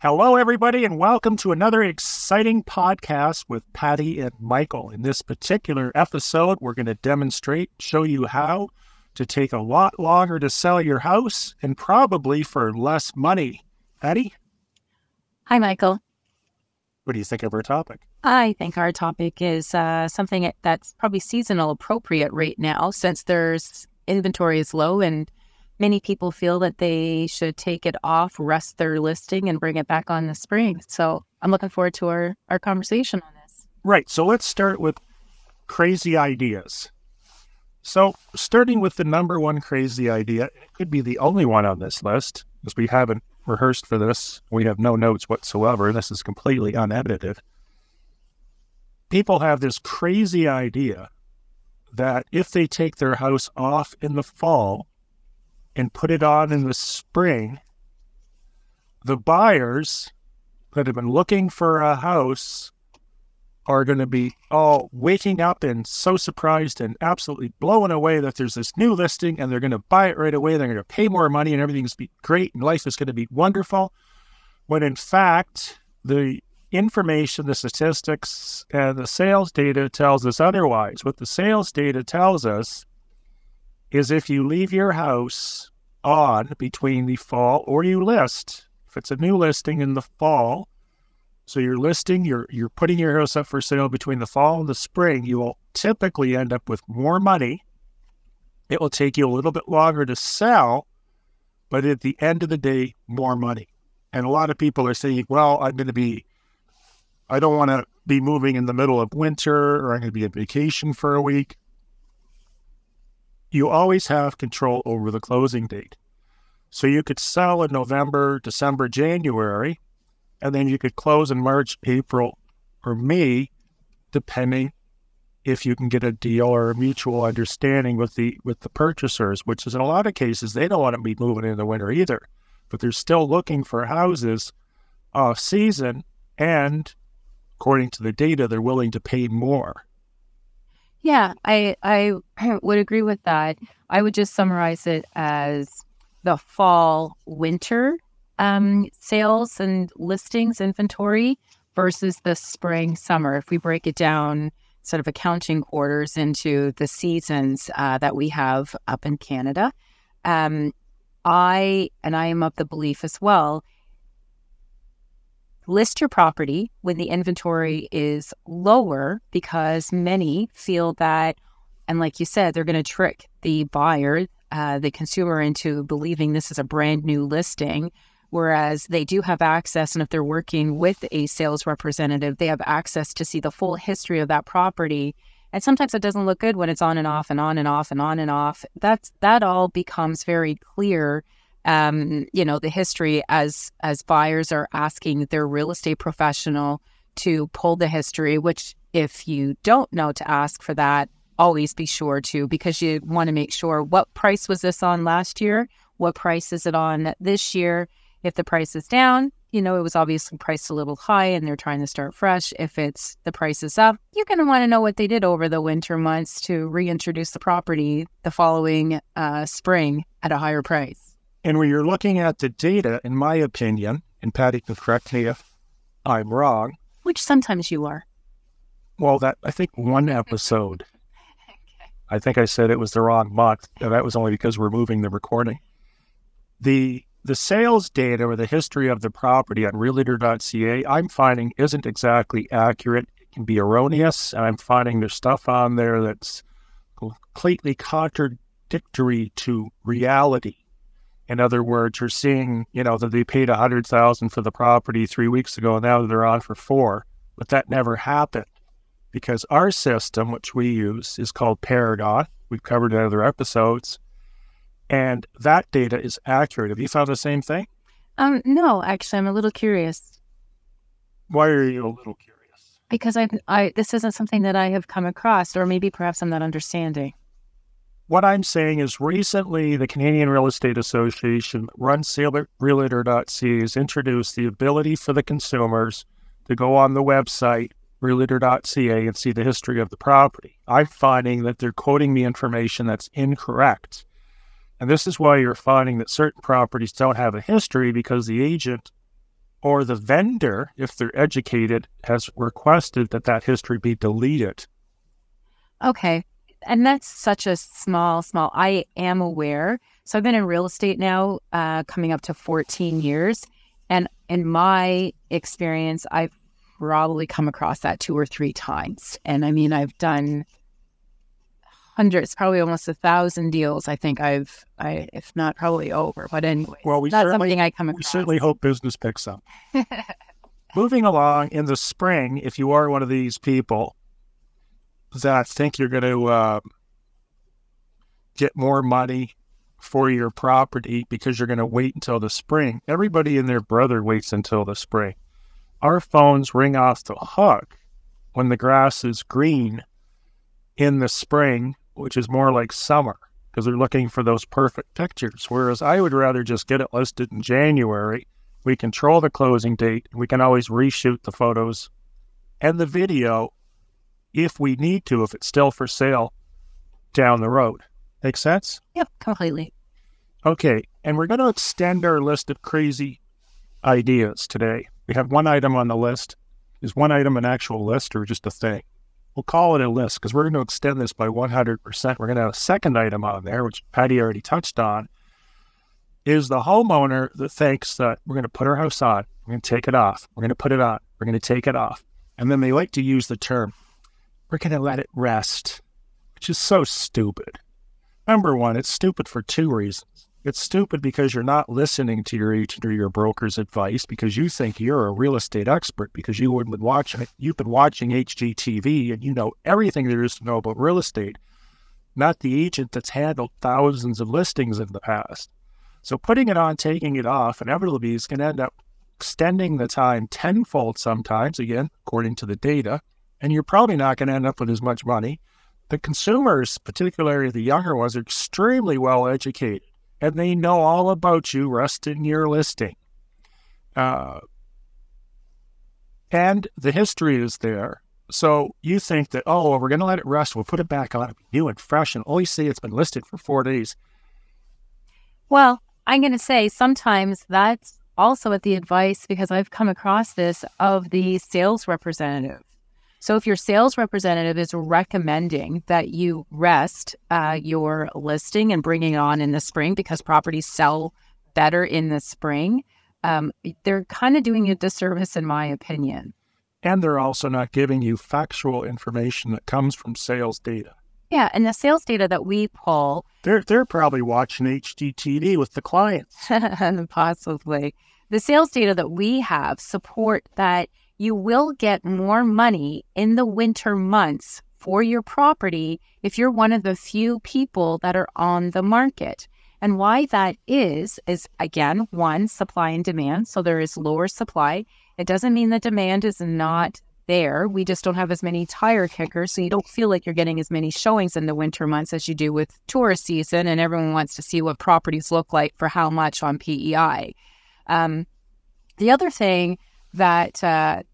Hello, everybody, and welcome to another exciting podcast with Patty and Michael. In this particular episode, we're going to show you how to take a lot longer to sell your house and probably for less money. Patty? Hi, Michael. What do you think of our topic? I think our topic is something that's probably seasonal appropriate right now, since there's inventory is low and many people feel that they should take it off, rest their listing, and bring it back on the spring. So I'm looking forward to our conversation on this. Right. So let's start with crazy ideas. So starting with the number one crazy idea, it could be the only one on this list, because we haven't rehearsed for this. We have no notes whatsoever. This is completely unedited. People have this crazy idea that if they take their house off in the fall and put it on in the spring, the buyers that have been looking for a house are going to be all waking up and so surprised and absolutely blown away that there's this new listing, and they're going to buy it right away. They're going to pay more money and everything's going to be great and life is going to be wonderful. When in fact, the information, the statistics, and the sales data tells us otherwise. What the sales data tells us is if you leave your house on between the fall, or you list, if it's a new listing in the fall, so you're listing, you're putting your house up for sale between the fall and the spring, you will typically end up with more money. It will take you a little bit longer to sell, but at the end of the day, more money. And a lot of people are saying, well, I don't want to be moving in the middle of winter, or I'm going to be on vacation for a week. You always have control over the closing date. So you could sell in November, December, January, and then you could close in March, April, or May, depending if you can get a deal or a mutual understanding with the purchasers, which is in a lot of cases, they don't want to be moving in the winter either, but they're still looking for houses off season, and according to the data, they're willing to pay more. Yeah, I would agree with that. I would just summarize it as the fall, winter sales and listings inventory versus the spring, summer. If we break it down sort of accounting quarters into the seasons that we have up in Canada, I am of the belief as well, list your property when the inventory is lower, because many feel that, and like you said, they're going to trick the buyer, the consumer, into believing this is a brand new listing, whereas they do have access, and if they're working with a sales representative, they have access to see the full history of that property. And sometimes it doesn't look good when it's on and off and on and off and on and off. That all becomes very clear. The history as buyers are asking their real estate professional to pull the history, which if you don't know to ask for that, always be sure to, because you want to make sure, what price was this on last year? What price is it on this year? If the price is down, it was obviously priced a little high and they're trying to start fresh. If the price is up, you're going to want to know what they did over the winter months to reintroduce the property the following spring at a higher price. And when you're looking at the data, in my opinion, and Patty can correct me if I'm wrong. Which sometimes you are. Well, I think one episode, okay. I think I said it was the wrong month. That was only because we're moving the recording. The sales data, or the history of the property on realtor.ca, I'm finding isn't exactly accurate. It can be erroneous. And I'm finding there's stuff on there that's completely contradictory to reality. In other words, you're seeing, that they paid $100,000 for the property 3 weeks ago, and now they're on for $400,000, but that never happened, because our system, which we use, is called Paragon. We've covered it in other episodes, and that data is accurate. Have you found the same thing? No, actually, I'm a little curious. Why are you a little curious? Because this isn't something that I have come across, or maybe perhaps I'm not understanding. What I'm saying is, recently, the Canadian Real Estate Association runs Realtor.ca has introduced the ability for the consumers to go on the website, Realtor.ca, and see the history of the property. I'm finding that they're quoting me information that's incorrect. And this is why you're finding that certain properties don't have a history, because the agent or the vendor, if they're educated, has requested that that history be deleted. Okay. And that's such a small, I am aware. So I've been in real estate now coming up to 14 years. And in my experience, I've probably come across that 2 or 3 times. And I mean, I've done hundreds, probably almost 1,000 deals. I think I if not probably over, but anyway, well, that's something I come across. We certainly hope business picks up. Moving along in the spring, if you are one of these people that think you're going to get more money for your property because you're going to wait until the spring. Everybody and their brother waits until the spring. Our phones ring off the hook when the grass is green in the spring, which is more like summer, because they're looking for those perfect pictures. Whereas I would rather just get it listed in January. We control the closing date. We can always reshoot the photos and the video if we need to, if it's still for sale down the road. Make sense? Yep, completely. Okay, and we're going to extend our list of crazy ideas today. We have one item on the list. Is one item an actual list or just a thing? We'll call it a list because we're going to extend this by 100%. We're going to have a second item on there, which Patty already touched on, is the homeowner that thinks that we're going to put our house on, we're going to take it off, we're going to put it on, we're going to take it off. And then they like to use the term, we're going to let it rest, which is so stupid. Number one, it's stupid for 2 reasons. It's stupid because you're not listening to your agent or your broker's advice because you think you're a real estate expert because you wouldn't been watching it. You've been watching HGTV and you know everything there is to know about real estate, not the agent that's handled thousands of listings in the past. So putting it on, taking it off, inevitably is going to end up extending the time tenfold sometimes, again, according to the data, and you're probably not going to end up with as much money. The consumers, particularly the younger ones, are extremely well educated, and they know all about you resting your listing. And the history is there. So you think that, oh, well, we're going to let it rest. We'll put it back on. It'll be new and fresh, and all you see, it's been listed for 4 days. Well, I'm going to say sometimes that's also at the advice, because I've come across this, of the sales representative. So if your sales representative is recommending that you rest your listing and bring it on in the spring because properties sell better in the spring, they're kind of doing you a disservice, in my opinion. And they're also not giving you factual information that comes from sales data. Yeah, and the sales data that we pull... They're probably watching HGTV with the clients. Possibly. The sales data that we have support that you will get more money in the winter months for your property if you're one of the few people that are on the market. And why that is again, one, supply and demand. So there is lower supply. It doesn't mean the demand is not there. We just don't have as many tire kickers. So you don't feel like you're getting as many showings in the winter months as you do with tourist season. And everyone wants to see what properties look like for how much on PEI. The other thing that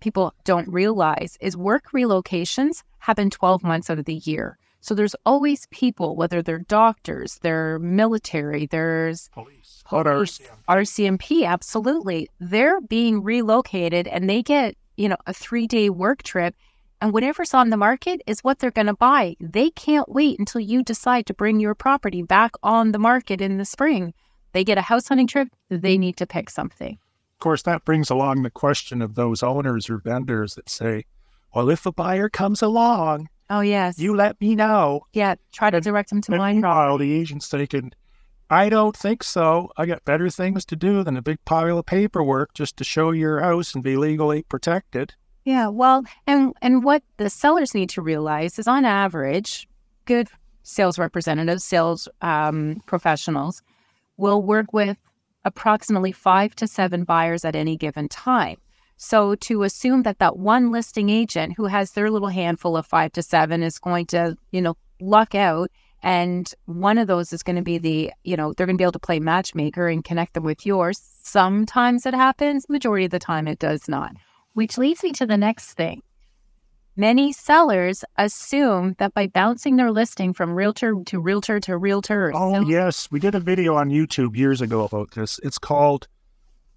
people don't realize is work relocations happen 12 months out of the year. So there's always people, whether they're doctors, they're military, there's police, RCMP, absolutely. They're being relocated and they get, you know, a 3-day work trip, and whatever's on the market is what they're going to buy. They can't wait until you decide to bring your property back on the market in the spring. They get a house hunting trip, they need to pick something. Of course, that brings along the question of those owners or vendors that say, well, if a buyer comes along, oh yes, you let me know. Yeah, try to direct them to my property. The agent's thinking, I don't think so. I got better things to do than a big pile of paperwork just to show your house and be legally protected. Yeah, well, and what the sellers need to realize is, on average, good sales representatives, sales professionals will work with approximately 5 to 7 buyers at any given time. So to assume that that one listing agent who has their little handful of 5 to 7 is going to, you know, luck out, and one of those is going to be the, you know, they're going to be able to play matchmaker and connect them with yours. Sometimes it happens. Majority of the time it does not. Which leads me to the next thing. Many sellers assume that by bouncing their listing from realtor to realtor to realtor. Oh, yes. We did a video on YouTube years ago about this. It's called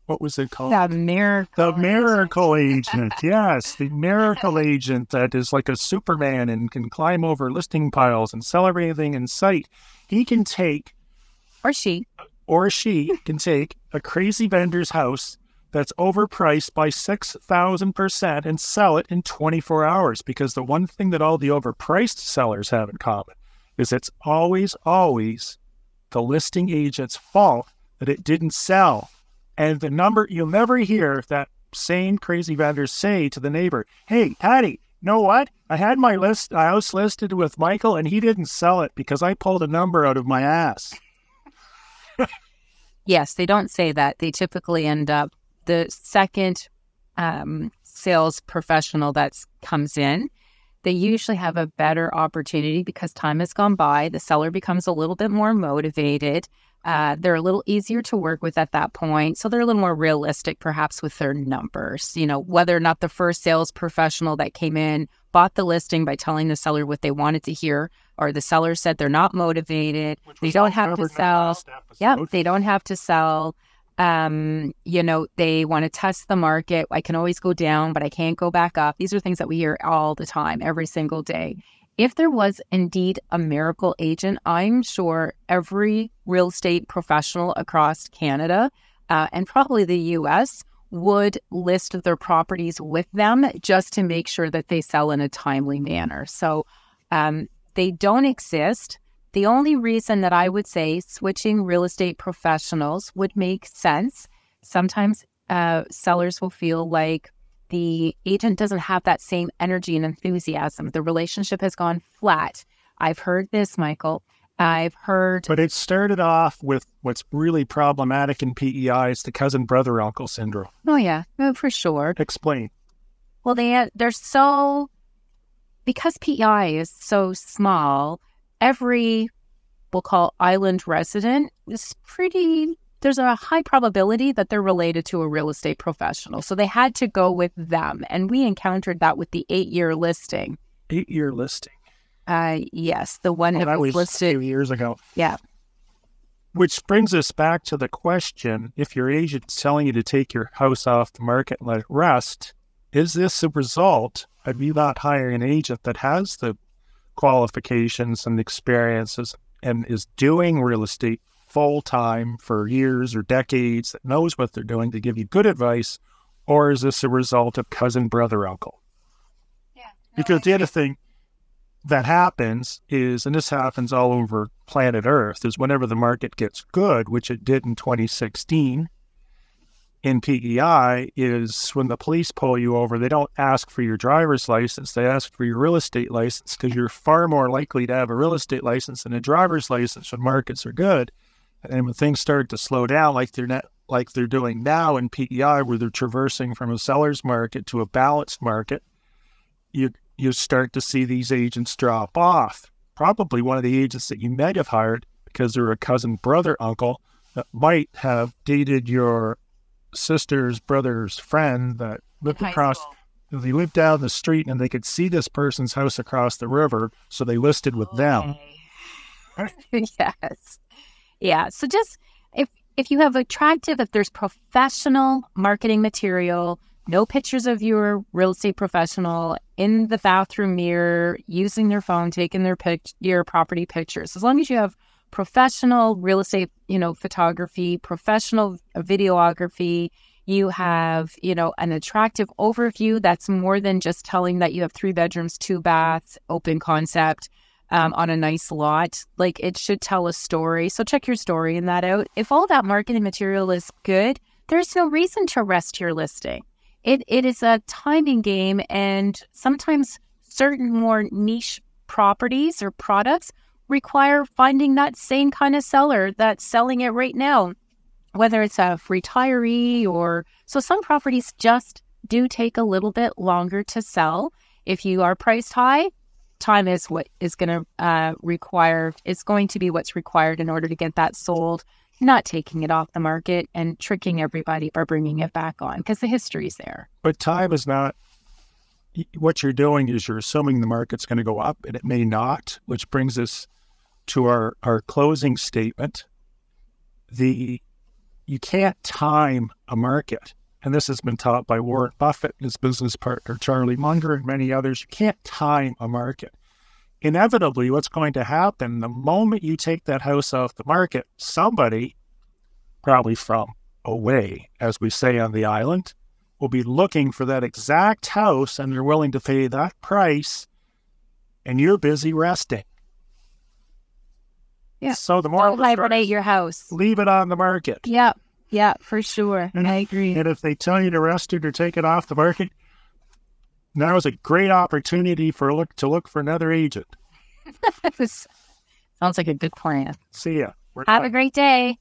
what was it called? The miracle agent. Yes, the miracle agent that is like a Superman and can climb over listing piles and sell everything in sight. He can take, or she can take a crazy vendor's house that's overpriced by 6,000% and sell it in 24 hours. Because the one thing that all the overpriced sellers have in common is it's always, always the listing agent's fault that it didn't sell. And the number, you'll never hear that same crazy vendor say to the neighbor, "Hey, Patty, you know what? I had my house listed with Michael and he didn't sell it because I pulled a number out of my ass." Yes, they don't say that. They typically end up, the second sales professional that comes in, they usually have a better opportunity because time has gone by. The seller becomes a little bit more motivated. They're a little easier to work with at that point. So they're a little more realistic perhaps with their numbers, you know, whether or not the first sales professional that came in bought the listing by telling the seller what they wanted to hear, or the seller said they're not motivated. They don't have to sell. Yeah, they don't have to sell. You know, they want to test the market. I can always go down, but I can't go back up. These are things that we hear all the time, every single day. If there was indeed a miracle agent, I'm sure every real estate professional across Canada and probably the U.S. would list their properties with them just to make sure that they sell in a timely manner. So they don't exist. The only reason that I would say switching real estate professionals would make sense, sometimes sellers will feel like the agent doesn't have that same energy and enthusiasm. The relationship has gone flat. I've heard this, Michael. I've heard... But it started off with what's really problematic in PEI is the cousin, brother, uncle syndrome. Oh, yeah. No, for sure. Explain. Well, they're so... Because PEI is so small... Every, we'll call island resident, is pretty, there's a high probability that they're related to a real estate professional. So they had to go with them. And we encountered that with the 8-year listing. 8-year listing? Yes, the one that was listed 2 years ago. Yeah. Which brings us back to the question, if your agent's telling you to take your house off the market and let it rest, is this a result of you not hiring an agent that has the qualifications and experiences and is doing real estate full-time for years or decades, that knows what they're doing to give you good advice? Or is this a result of cousin, brother, uncle? Yeah. No, because the other thing that happens is, and this happens all over planet Earth, is whenever the market gets good, which it did in 2016 in PEI, is when the police pull you over, they don't ask for your driver's license, they ask for your real estate license, because you're far more likely to have a real estate license than a driver's license when markets are good. And when things start to slow down, like they're doing now in PEI, where they're traversing from a seller's market to a balanced market, you start to see these agents drop off. Probably one of the agents that you might have hired, because they're a cousin, brother, uncle, that might have dated your sister's brother's friend that lived across, they lived down the street and they could see this person's house across the river, so they listed with them. Yes. Yeah. So just if you have attractive, if there's professional marketing material, no pictures of your real estate professional in the bathroom mirror, using their phone, taking their your property pictures, as long as you have professional real estate, you know, photography, professional videography, you have, you know, an attractive overview that's more than just telling that you have 3 bedrooms, 2 baths, open concept on a nice lot. Like, it should tell a story. So check your story in that out. If all that marketing material is good, there's no reason to rest your listing. It is a timing game, and sometimes certain more niche properties or products require finding that same kind of seller that's selling it right now, whether it's a retiree or... So some properties just do take a little bit longer to sell. If you are priced high, time is what is going to require... It's going to be what's required in order to get that sold, not taking it off the market and tricking everybody by bringing it back on, because the history is there. But time is not... What you're doing is you're assuming the market's going to go up, and it may not, which brings us to our closing statement. The you can't time a market. And this has been taught by Warren Buffett and his business partner, Charlie Munger, and many others. You can't time a market. Inevitably, what's going to happen, the moment you take that house off the market, somebody, probably from away, as we say on the island, will be looking for that exact house, and they're willing to pay that price, and you're busy resting. Yeah. So the moral, hibernate your house. Leave it on the market. Yeah. Yeah, for sure. And I agree. And if they tell you to rest it or take it off the market, now is a great opportunity for look for another agent. Sounds like a good plan. See ya. Have a great day.